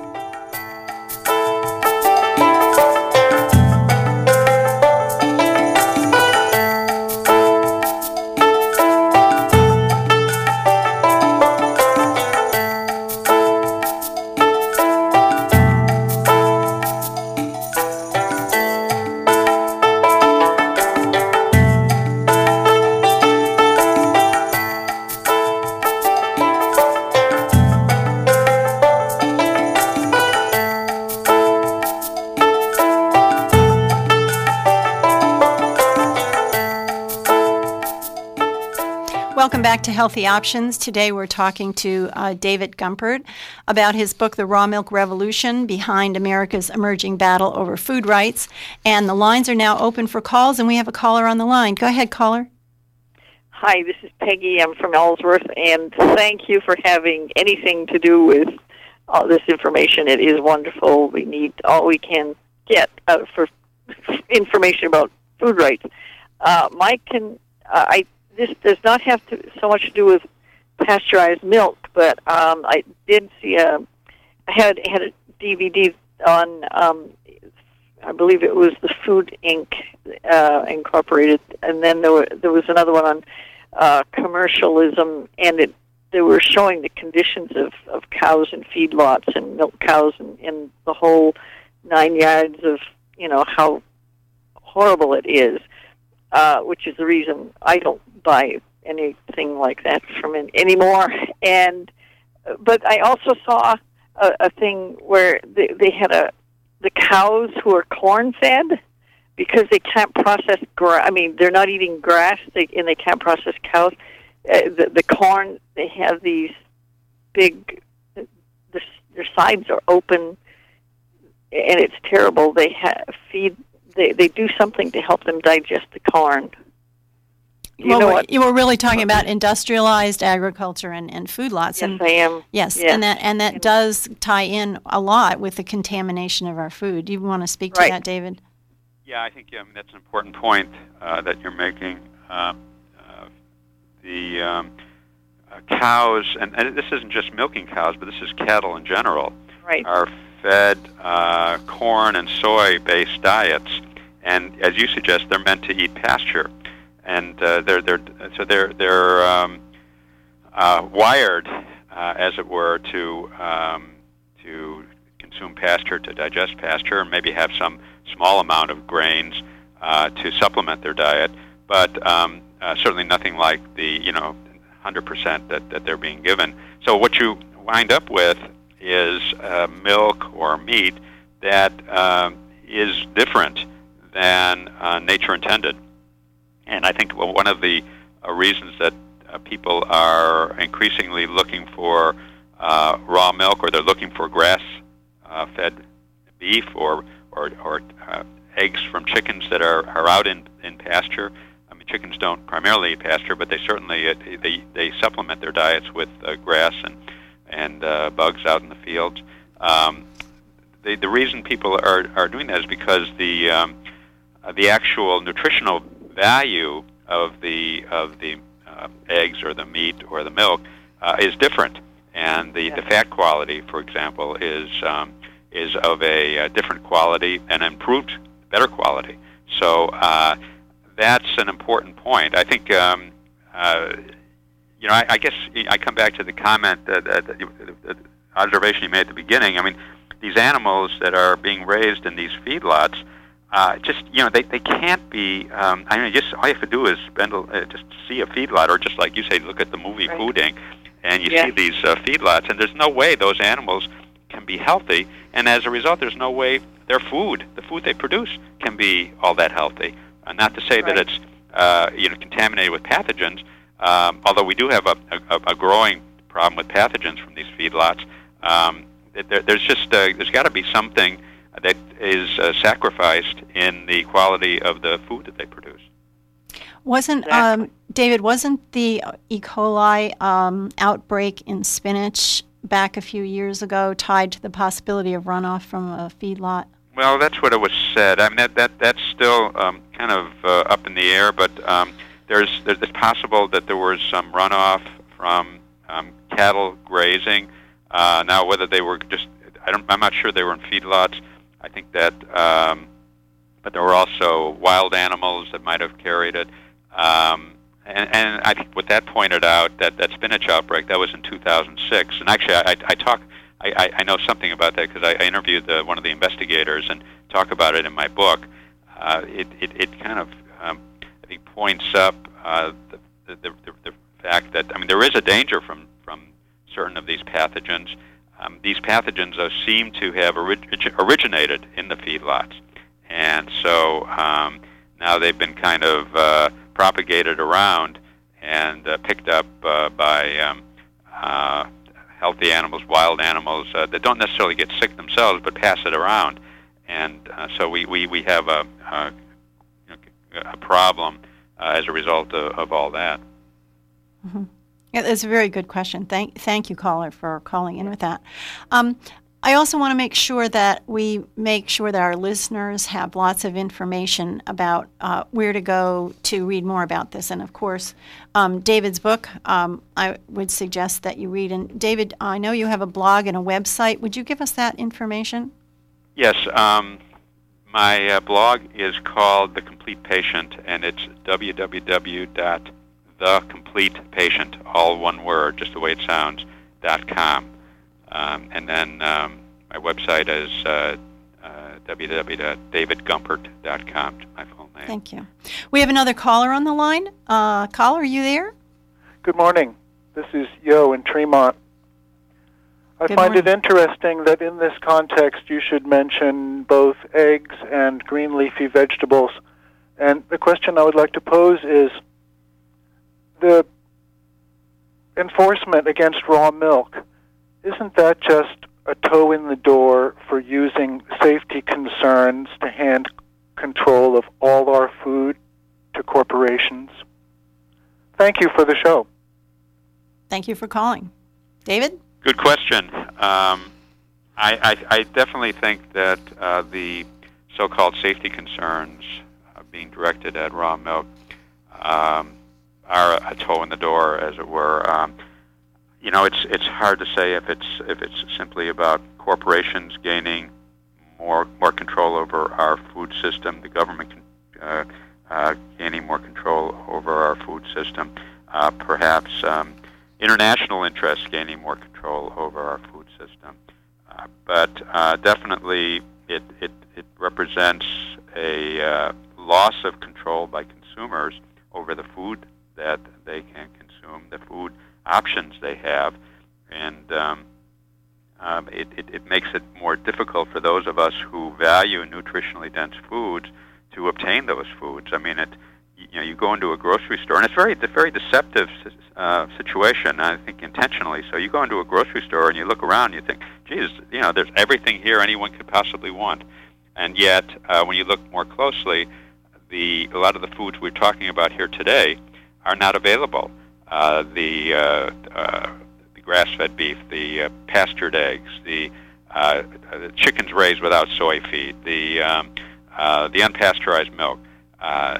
Welcome back to Healthy Options. Today we're talking to uh, David Gumpert about his book, The Raw Milk Revolution, Behind America's Emerging Battle Over Food Rights. And the lines are now open for calls, and we have a caller on the line. Go ahead, caller. Hi, this is Peggy. I'm from Ellsworth, and thank you for having anything to do with all this information. It is wonderful. We need all we can get uh, for information about food rights. Uh, Mike, can, uh, I... This does not have to, so much to do with pasteurized milk, but um, I did see a I had had a D V D on um, I believe it was the Food Incorporated. Uh, Incorporated, and then there were, there was another one on uh, commercialism, and it they were showing the conditions of, of cows and feedlots and milk cows and, and the whole nine yards of you know how horrible it is. Uh, which is the reason I don't buy anything like that from in, anymore. And but I also saw a, a thing where they, they had a the cows who are corn fed because they can't process grass. I mean, they're not eating grass, they, and they can't process cows. Uh, the, the corn they have these big. The, their sides are open, and it's terrible. They ha- feed. they, they do something to help them digest the corn. You well, know we're, what? You were really talking about industrialized agriculture and, and food lots. Yes, and, I am. Yes, yes, and that and that does tie in a lot with the contamination of our food. Do you want to speak right. to that, David? Yeah, I think yeah, I mean, that's an important point uh, that you're making. Uh, uh, the um, uh, cows, and, and this isn't just milking cows, but this is cattle in general, right. are fed uh, corn and soy-based diets, and as you suggest, they're meant to eat pasture. And uh, they're they're so they're they're um, uh, wired, uh, as it were, to um, to consume pasture, to digest pasture, and maybe have some small amount of grains uh, to supplement their diet. But um, uh, certainly nothing like the you know one hundred percent that, that they're being given. So what you wind up with is uh, milk or meat that uh, is different than uh, nature intended. And I think one of the uh, reasons that uh, people are increasingly looking for uh, raw milk, or they're looking for grass-fed uh, beef, or or, or uh, eggs from chickens that are, are out in, in pasture. I mean, chickens don't primarily eat pasture, but they certainly uh, they they supplement their diets with uh, grass and and uh, bugs out in the fields. Um, the the reason people are, are doing that is because the um, uh, the actual nutritional value of the of the uh, eggs or the meat or the milk uh, is different, and the, yeah. the fat quality, for example, is um, is of a, a different quality and improved, better quality. So uh, that's an important point. I think um, uh, you know. I, I guess I come back to the comment that, that, that you, the observation you made at the beginning. I mean, these animals that are being raised in these feedlots. Uh, just you know, they, they can't be. Um, I mean, just all you have to do is spend, uh, just see a feedlot, or just like you say, look at the movie right. Food Incorporated, and you yeah. see these uh, feedlots, and there's no way those animals can be healthy, and as a result, there's no way their food, the food they produce, can be all that healthy. Uh, not to say right. that it's uh, you know contaminated with pathogens, um, although we do have a, a, a growing problem with pathogens from these feedlots. Um, there, there's just uh, there's got to be something that is uh, sacrificed in the quality of the food that they produce. Wasn't exactly. um, David? Wasn't the E. coli um, outbreak in spinach back a few years ago tied to the possibility of runoff from a feedlot? Well, that's what it was said. I mean, that, that that's still um, kind of uh, up in the air. But um, there's, there's it's possible that there was some runoff from um, cattle grazing. Uh, now, whether they were just, I don't, I'm not sure they were in feedlots. I think that, um, but there were also wild animals that might have carried it. Um, and, and I think what that pointed out, that, that spinach outbreak, that was in two thousand six. And actually, I, I talk, I, I know something about that because I, I interviewed the, one of the investigators and talk about it in my book. Uh, it, it, it kind of, um, I think, points up uh, the, the, the, the fact that, I mean, there is a danger from, from certain of these pathogens. Um, these pathogens, though, seem to have orig- originated in the feedlots. And so um, now they've been kind of uh, propagated around and uh, picked up uh, by um, uh, healthy animals, wild animals, uh, that don't necessarily get sick themselves but pass it around. And uh, so we, we, we have a, a, a problem uh, as a result of, of all that. Mm-hmm. Yeah, that's a very good question. Thank thank you, caller, for calling in with that. Um, I also want to make sure that we make sure that our listeners have lots of information about uh, where to go to read more about this. And, of course, um, David's book, um, I would suggest that you read. And, David, I know you have a blog and a website. Would you give us that information? Yes. Um, my uh, blog is called The Complete Patient, and it's www dot The Complete Patient, all one word, just the way it sounds, dot com. Um, and then um, my website is uh, uh, w w w dot david gumpert dot com, my full name. Thank you. We have another caller on the line. Uh, caller, are you there? Good morning. This is Yo in Tremont. I Good find morning. It interesting that in this context you should mention both eggs and green leafy vegetables. And the question I would like to pose is, the enforcement against raw milk, isn't that just a toe in the door for using safety concerns to hand control of all our food to corporations. Thank you for the show. Thank you for calling. David? Good question. Um, I, I, I definitely think that uh, the so-called safety concerns uh, being directed at raw milk um, are a toe in the door, as it were. Um, you know, it's it's hard to say if it's if it's simply about corporations gaining more more control over our food system, the government uh, uh, gaining more control over our food system, uh, perhaps um, international interests gaining more control over our food system. Uh, but uh, definitely, it, it it represents a uh, loss of control by consumers over the food that they can consume, the food options they have, and um, um, it, it, it makes it more difficult for those of us who value nutritionally dense foods to obtain those foods. I mean, it you know you go into a grocery store, and it's very it's a very deceptive uh, situation, I think intentionally. So you go into a grocery store and you look around, and you think, geez, you know, there's everything here anyone could possibly want, and yet uh, when you look more closely, the a lot of the foods we're talking about here today are not available. Uh, the, uh, uh, the grass-fed beef, the uh, pastured eggs, the, uh, the chickens raised without soy feed, the um, uh, the unpasteurized milk. Uh,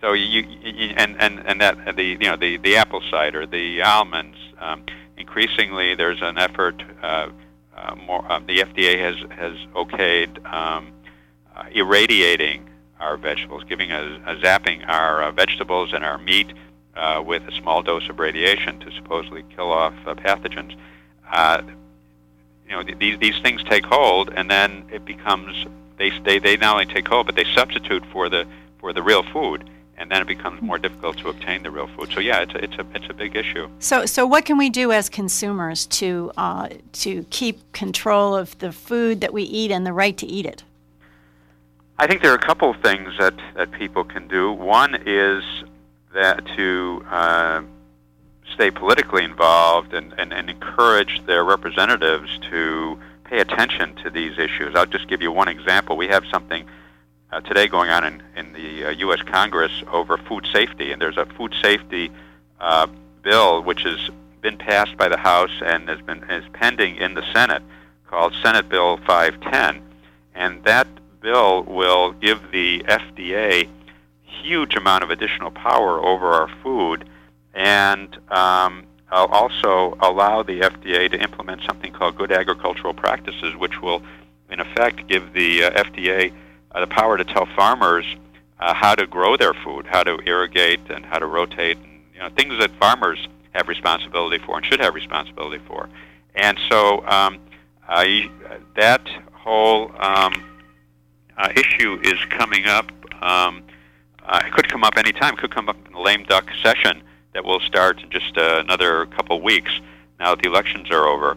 so you, you and, and and that the you know the, the apple cider, the almonds. Um, increasingly, there's an effort. Uh, uh, more uh, the F D A has has okayed um, uh, irradiating our vegetables, giving a, a zapping our uh, vegetables and our meat. Uh, with a small dose of radiation to supposedly kill off uh, pathogens, uh, you know th- these these things take hold, and then it becomes they they they not only take hold, but they substitute for the for the real food, and then it becomes more difficult to obtain the real food. So yeah, it's a, it's a it's a big issue. So so what can we do as consumers to uh, to keep control of the food that we eat and the right to eat it? I think there are a couple of things that that people can do. One is that to uh, stay politically involved and, and, and encourage their representatives to pay attention to these issues. I'll just give you one example. We have something uh, today going on in, in the uh, U S Congress over food safety, and there's a food safety uh, bill which has been passed by the House and has been is pending in the Senate called Senate Bill five ten, and that bill will give the F D A huge amount of additional power over our food, and um, I'll also allow the F D A to implement something called good agricultural practices, which will, in effect, give the uh, F D A uh, the power to tell farmers uh, how to grow their food, how to irrigate, and how to rotate, and, you know, things that farmers have responsibility for and should have responsibility for. And so um, I, that whole um, uh, issue is coming up. Um, Uh, it could come up any time. It could come up in the lame duck session that will start in just uh, another couple weeks now that the elections are over.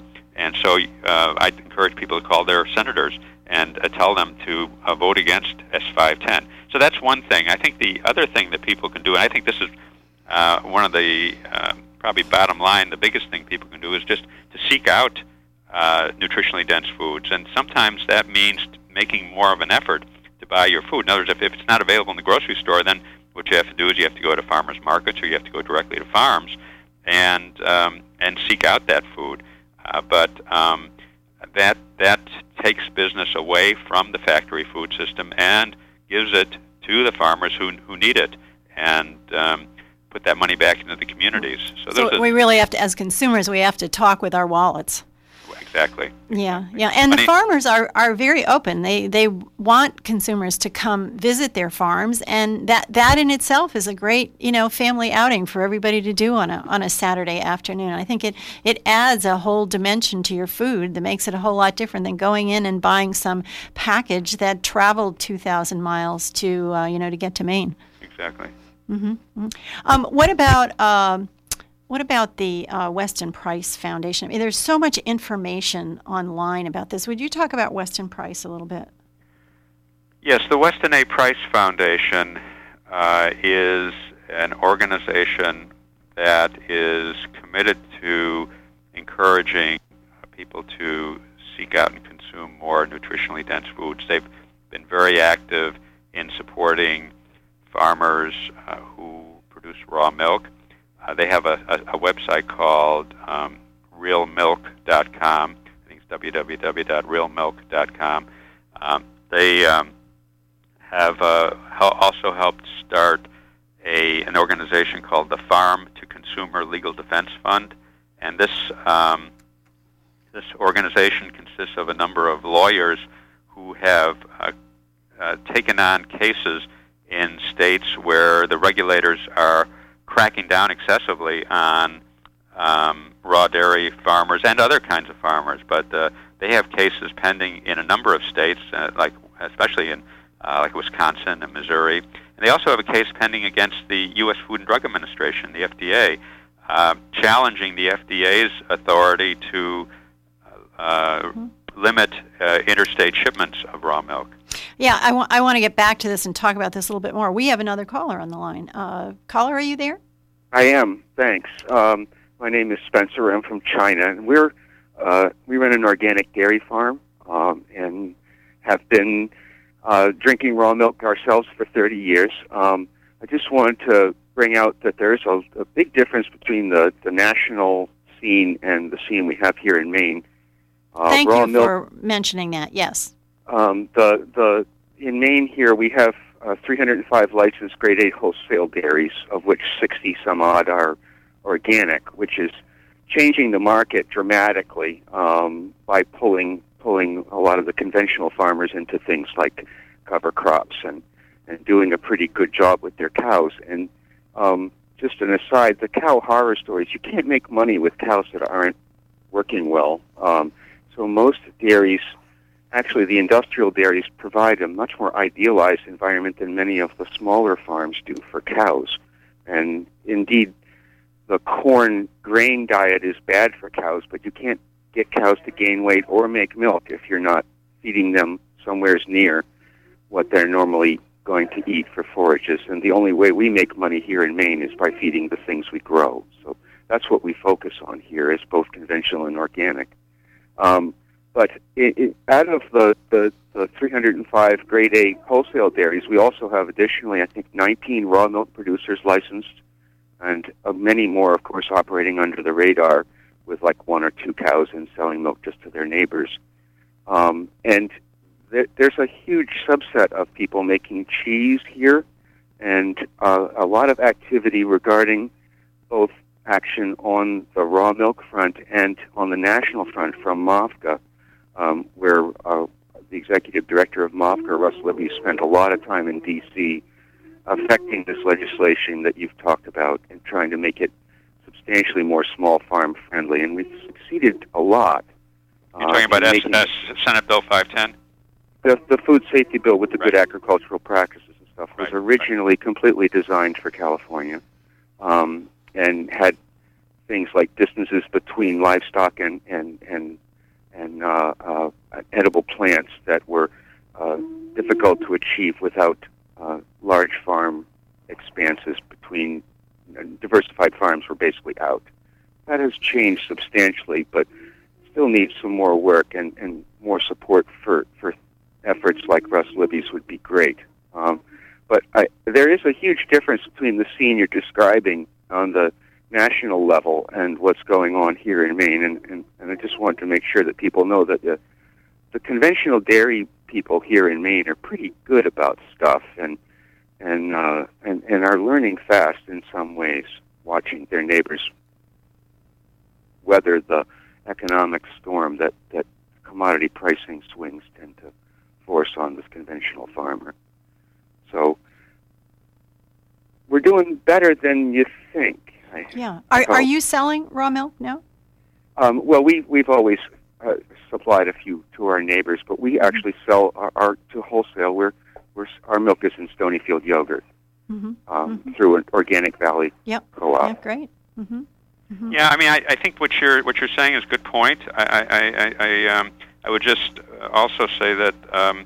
And so uh, I encourage people to call their senators and uh, tell them to uh, vote against S five ten. So that's one thing. I think the other thing that people can do, and I think this is uh, one of the uh, probably bottom line, the biggest thing people can do is just to seek out uh, nutritionally dense foods. And sometimes that means making more of an effort to buy your food. In other words, if, if it's not available in the grocery store, then what you have to do is you have to go to farmers markets or you have to go directly to farms and um, and seek out that food. Uh, but um, that that takes business away from the factory food system and gives it to the farmers who who need it and um, put that money back into the communities. So, so we really have to, as consumers, we have to talk with our wallets. Exactly. Yeah, yeah. And the farmers are, are very open. They they want consumers to come visit their farms, and that, that in itself is a great, you know, family outing for everybody to do on a on a Saturday afternoon. I think it, it adds a whole dimension to your food that makes it a whole lot different than going in and buying some package that traveled two thousand miles to, uh, you know, to get to Maine. Exactly. Mm-hmm. Mm-hmm. Um, what about... Uh, What about the uh, Weston Price Foundation? I mean, there's so much information online about this. Would you talk about Weston Price a little bit? Yes, the Weston A. Price Foundation uh, is an organization that is committed to encouraging people to seek out and consume more nutritionally dense foods. They've been very active in supporting farmers uh, who produce raw milk. Uh, they have a, a, a website called um, real milk dot com. I think it's w w w dot real milk dot com. Um, they um, have uh, also helped start a an organization called the Farm to Consumer Legal Defense Fund, and this um, this organization consists of a number of lawyers who have uh, uh, taken on cases in states where the regulators are cracking down excessively on um, raw dairy farmers and other kinds of farmers, but uh, they have cases pending in a number of states, uh, like especially in uh, like Wisconsin and Missouri. And they also have a case pending against the U S Food and Drug Administration, the F D A, uh, challenging the F D A's authority to uh, mm-hmm. limit uh, interstate shipments of raw milk. Yeah, I, w- I want to get back to this and talk about this a little bit more. We have another caller on the line. Uh, caller, are you there? I am, thanks. Um, my name is Spencer. I'm from China, and we're uh, we run an organic dairy farm um, and have been uh, drinking raw milk ourselves for thirty years. Um, I just wanted to bring out that there's a, a big difference between the, the national scene and the scene we have here in Maine. Uh, Thank raw you milk, for mentioning that, yes. Um, the the in Maine here we have uh, three hundred five licensed grade A wholesale dairies, of which sixty some odd are organic, which is changing the market dramatically um, by pulling pulling a lot of the conventional farmers into things like cover crops and, and doing a pretty good job with their cows. And um, just an aside, the cow horror stories, you can't make money with cows that aren't working well. Um, so most dairies. Actually, the industrial dairies provide a much more idealized environment than many of the smaller farms do for cows. And indeed, the corn grain diet is bad for cows, but you can't get cows to gain weight or make milk if you're not feeding them somewheres near what they're normally going to eat for forages. And the only way we make money here in Maine is by feeding the things we grow. So that's what we focus on here, is both conventional and organic. Um, But it, it, out of the, the, the three hundred five grade A wholesale dairies, we also have additionally, I think, nineteen raw milk producers licensed, and uh, many more, of course, operating under the radar with like one or two cows and selling milk just to their neighbors. Um, and th- there's a huge subset of people making cheese here, and uh, a lot of activity regarding both action on the raw milk front and on the national front from M O F G A. Um, where uh, the executive director of M O F G A, Russ Libby, spent a lot of time in D C affecting this legislation that you've talked about and trying to make it substantially more small farm friendly, and we've succeeded a lot. You're uh, talking about S- S- Senate Bill five ten? The, the food safety bill with the right. Good agricultural practices and stuff was right. originally right. completely designed for California um, and had things like distances between livestock and, and, and and uh, uh, edible plants that were uh, difficult to achieve without uh, large farm expanses between uh, diversified farms were basically out. That has changed substantially, but still needs some more work, and, and more support for, for efforts like Russ Libby's would be great. Um, but I, there is a huge difference between the scene you're describing on the national level and what's going on here in Maine, and, and, and I just want to make sure that people know that the, the conventional dairy people here in Maine are pretty good about stuff, and and, uh, and and are learning fast in some ways, watching their neighbors weather the economic storm that, that commodity pricing swings tend to force on the conventional farmer. So we're doing better than you think. Yeah. Are are you selling raw milk now? Um, well, we, we've always uh, supplied a few to our neighbors, but we mm-hmm. actually sell our, our to wholesale. We're, we're, our milk is in Stonyfield yogurt mm-hmm. Um, mm-hmm. through an Organic Valley yep. co-op. Yeah, great. Mm-hmm. Mm-hmm. Yeah, I mean, I, I think what you're what you're saying is a good point. I I, I, I, um, I would just also say that um,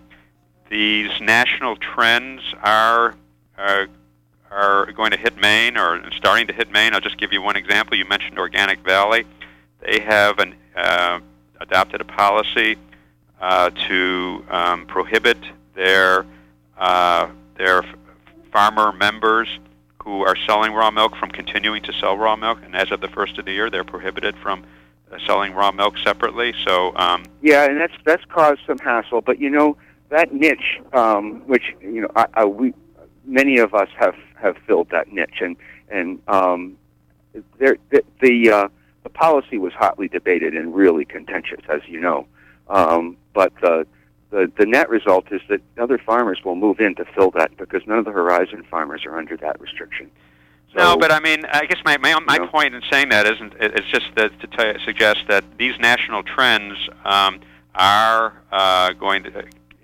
these national trends are. are are going to hit Maine, or starting to hit Maine. I'll just give you one example. You mentioned Organic Valley. They have an, uh, adopted a policy uh, to um, prohibit their Uh, there are farmer members who are selling raw milk from continuing to sell raw milk, and as of the first of the year, they're prohibited from uh, selling raw milk separately. So um, yeah, and that's that's caused some hassle. But you know that niche, um, which you know, I, I, we many of us have, have filled that niche, and and um, there the the, uh, the policy was hotly debated and really contentious, as you know. Um, but the, the the net result is that other farmers will move in to fill that because none of the horizon farmers are under that restriction. So, no, but I mean, I guess my my, my point in saying that isn't. It's just that to tell, suggest that these national trends um, are uh, going to uh,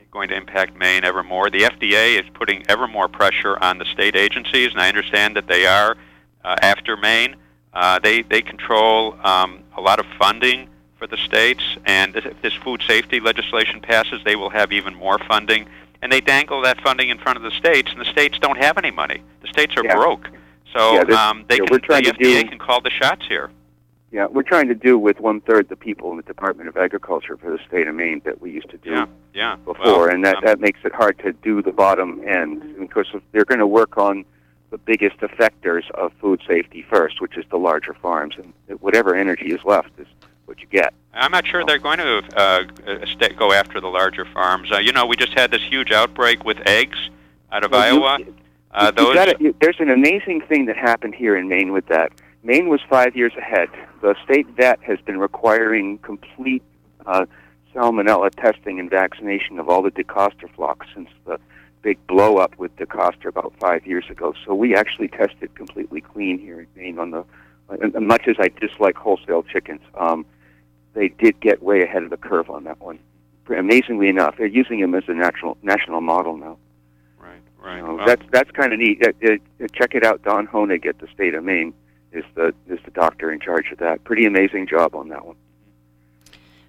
going to impact Maine ever more. The F D A is putting ever more pressure on the state agencies, and I understand that they are uh, after Maine. Uh, they they control um, a lot of funding for the states, and if this food safety legislation passes, they will have even more funding, and they dangle that funding in front of the states, and the states don't have any money. The states are yeah. broke, so yeah, this, um, they yeah, can, the F D A do, can call the shots here. Yeah, we're trying to do with one-third the people in the Department of Agriculture for the state of Maine that we used to do yeah, yeah. before, well, and that, um, that makes it hard to do the bottom end, and of course they're going to work on the biggest effectors of food safety first, which is the larger farms, and whatever energy is left is what you get. I'm not sure they're going to uh, go after the larger farms. Uh, you know, we just had this huge outbreak with eggs out of well, Iowa. You, uh, those... gotta, you, there's an amazing thing that happened here in Maine with that. Maine was five years ahead. The state vet has been requiring complete uh, salmonella testing and vaccination of all the DeCoster flocks since the big blow-up with DeCoster about five years ago. So we actually tested completely clean here in Maine on the, uh, much as I dislike wholesale chickens. Um, They did get way ahead of the curve on that one. Amazingly enough, they're using him as a national national model now. Right, right. So well, that's that's kind of neat. It, it, it, check it out. Don Honig at the State of Maine is the is the doctor in charge of that. Pretty amazing job on that one.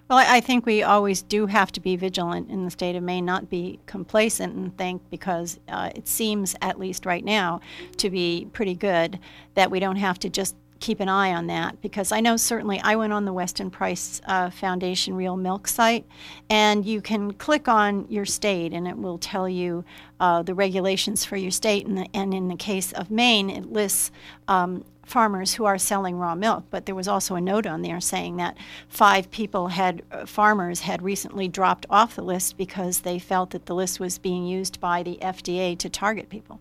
Well, I think we always do have to be vigilant in the state of Maine, not be complacent and think because uh, it seems, at least right now, to be pretty good that we don't have to just keep an eye on that, because I know certainly I went on the Weston Price uh, Foundation Real Milk site, and you can click on your state and it will tell you uh, the regulations for your state, and, the, and in the case of Maine it lists um, farmers who are selling raw milk, but there was also a note on there saying that five people had uh, farmers had recently dropped off the list because they felt that the list was being used by the F D A to target people.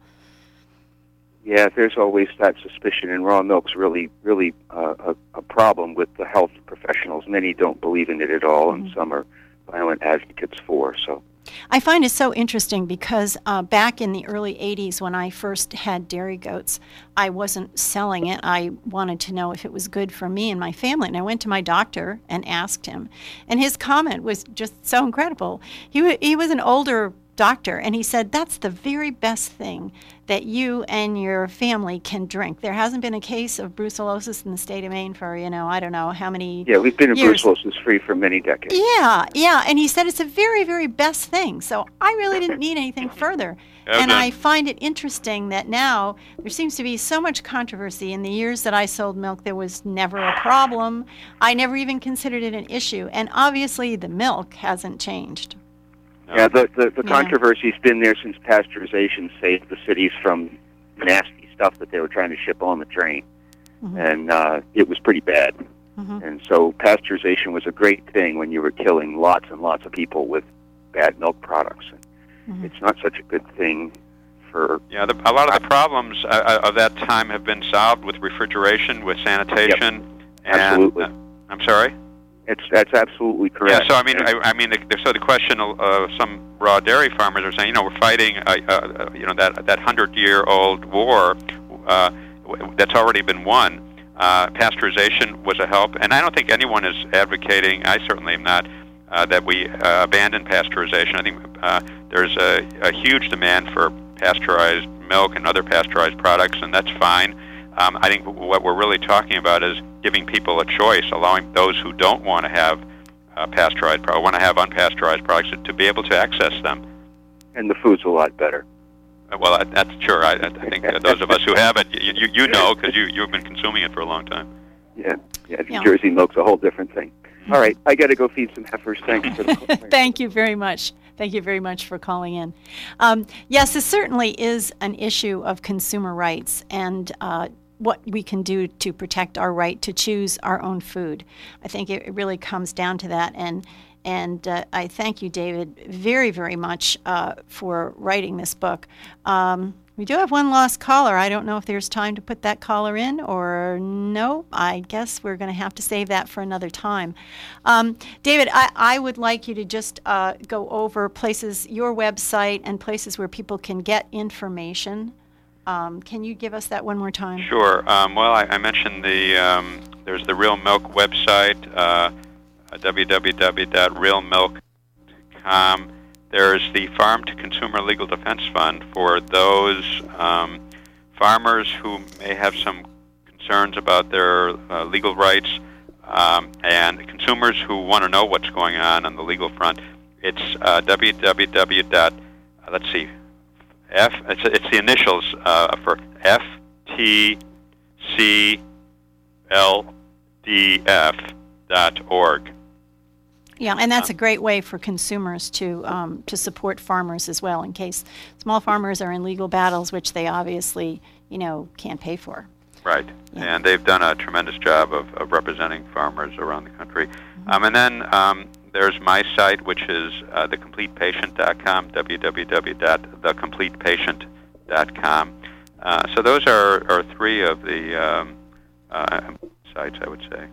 Yeah, there's always that suspicion, and raw milk's really, really uh, a, a problem with the health professionals. Many don't believe in it at all, mm-hmm. and some are violent advocates for. So, I find it so interesting because uh, back in the early eighties, when I first had dairy goats, I wasn't selling it. I wanted to know if it was good for me and my family, and I went to my doctor and asked him, and his comment was just so incredible. He he was an older doctor, and he said that's the very best thing that you and your family can drink. There hasn't been a case of brucellosis in the state of Maine for, you know, I don't know how many Yeah, we've been years. brucellosis free for many decades. Yeah, yeah, and he said it's the very, very best thing. So I really didn't need anything further. Okay. And I find it interesting that now there seems to be so much controversy. In the years that I sold milk, there was never a problem. I never even considered it an issue. And obviously the milk hasn't changed. Yeah, the the, the yeah. controversy's been there since pasteurization saved the cities from nasty stuff that they were trying to ship on the train, mm-hmm. and uh, it was pretty bad. Mm-hmm. And so pasteurization was a great thing when you were killing lots and lots of people with bad milk products. Mm-hmm. It's not such a good thing for... Yeah, the, a lot of the problems uh, of that time have been solved with refrigeration, with sanitation. Yep. And, absolutely. Uh, I'm sorry? It's, that's absolutely correct. Yeah, so I mean, I, I mean, the, so the question of uh, some raw dairy farmers are saying, you know, we're fighting, uh, uh, you know, that that hundred-year-old war uh, that's already been won. Uh, pasteurization was a help, and I don't think anyone is advocating. I certainly am not uh, that we uh, abandon pasteurization. I think uh, there's a, a huge demand for pasteurized milk and other pasteurized products, and that's fine. Um, I think what we're really talking about is giving people a choice, allowing those who don't want to have uh, pasteurized products, want to have unpasteurized products, to be able to access them. And the food's a lot better. Uh, well, I, that's sure. I, I think those of us who have it, you, you, you know, because you, you've been consuming it for a long time. Yeah, yeah, New yeah. Jersey milk's a whole different thing. All right, I got to go feed some heifers. Thanks for the call. Thank you very much. Thank you very much for calling in. Um, yes, this certainly is an issue of consumer rights and uh, what we can do to protect our right to choose our own food. I think it really comes down to that. And and uh, I thank you, David, very, very much uh, for writing this book. Um, we do have one lost caller. I don't know if there's time to put that caller in or no. I guess we're going to have to save that for another time. Um, David, I, I would like you to just uh, go over places, your website, and places where people can get information. Um, can you give us that one more time? Sure. Um, well, I, I mentioned the um, there's the Real Milk website, uh, w w w dot real milk dot com. There's the Farm to Consumer Legal Defense Fund for those um, farmers who may have some concerns about their uh, legal rights um, and consumers who want to know what's going on on the legal front. It's uh, www. Uh, let's see, F. It's, it's the initials uh, for F T C L D F dot org. Yeah, and that's a great way for consumers to um, to support farmers as well, in case small farmers are in legal battles, which they obviously, you know, can't pay for. Right, yeah. And they've done a tremendous job of, of representing farmers around the country. Mm-hmm. Um, and then um, there's my site, which is uh, the complete patient dot com, w w w dot the complete patient dot com. Uh, so those are, are three of the um, uh, sites, I would say.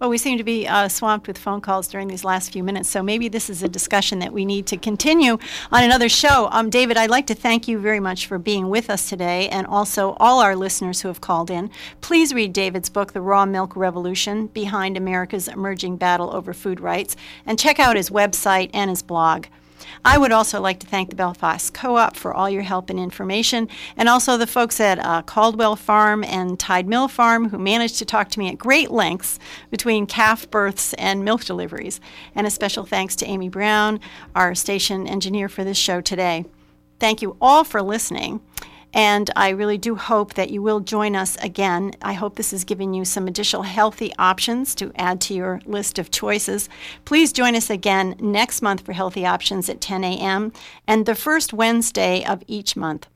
Well, we seem to be uh, swamped with phone calls during these last few minutes, so maybe this is a discussion that we need to continue on another show. Um, David, I'd like to thank you very much for being with us today, and also all our listeners who have called in. Please read David's book, The Raw Milk Revolution, Behind America's Emerging Battle Over Food Rights, and check out his website and his blog. I would also like to thank the Belfast Co-op for all your help and information, and also the folks at uh, Caldwell Farm and Tide Mill Farm who managed to talk to me at great lengths between calf births and milk deliveries. And a special thanks to Amy Brown, our station engineer for this show today. Thank you all for listening. And I really do hope that you will join us again. I hope this has given you some additional healthy options to add to your list of choices. Please join us again next month for Healthy Options at ten a.m. and the first Wednesday of each month.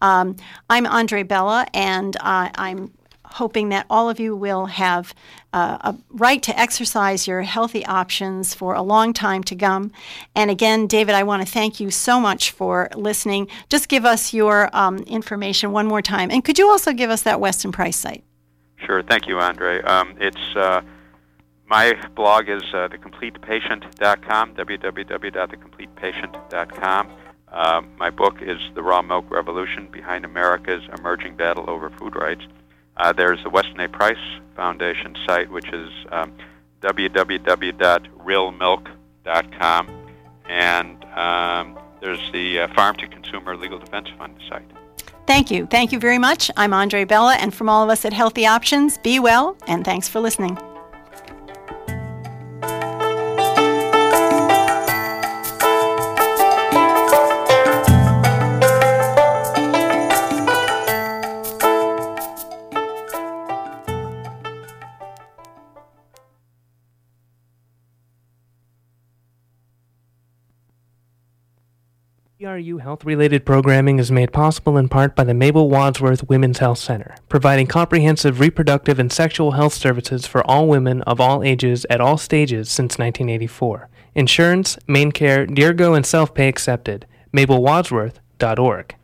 Um, I'm Andre Bella, and uh, I'm hoping that all of you will have uh, a right to exercise your healthy options for a long time to come. And again, David, I want to thank you so much for listening. Just give us your um, information one more time. And could you also give us that Weston Price site? Sure. Thank you, Andre. Um, it's uh, my blog is uh, the complete patient dot com, w w w dot the complete patient dot com. Uh, my book is The Raw Milk Revolution, Behind America's Emerging Battle Over Food Rights. Uh, there's the Weston A. Price Foundation site, which is um, w w w dot real milk dot com, and um, there's the uh, Farm to Consumer Legal Defense Fund site. Thank you. Thank you very much. I'm Andre Bella, and from all of us at Healthy Options, be well, and thanks for listening. W E R U health-related programming is made possible in part by the Mabel Wadsworth Women's Health Center, providing comprehensive reproductive and sexual health services for all women of all ages at all stages since nineteen eighty-four. Insurance, main care, Deargo, and self-pay accepted. mabel wadsworth dot org.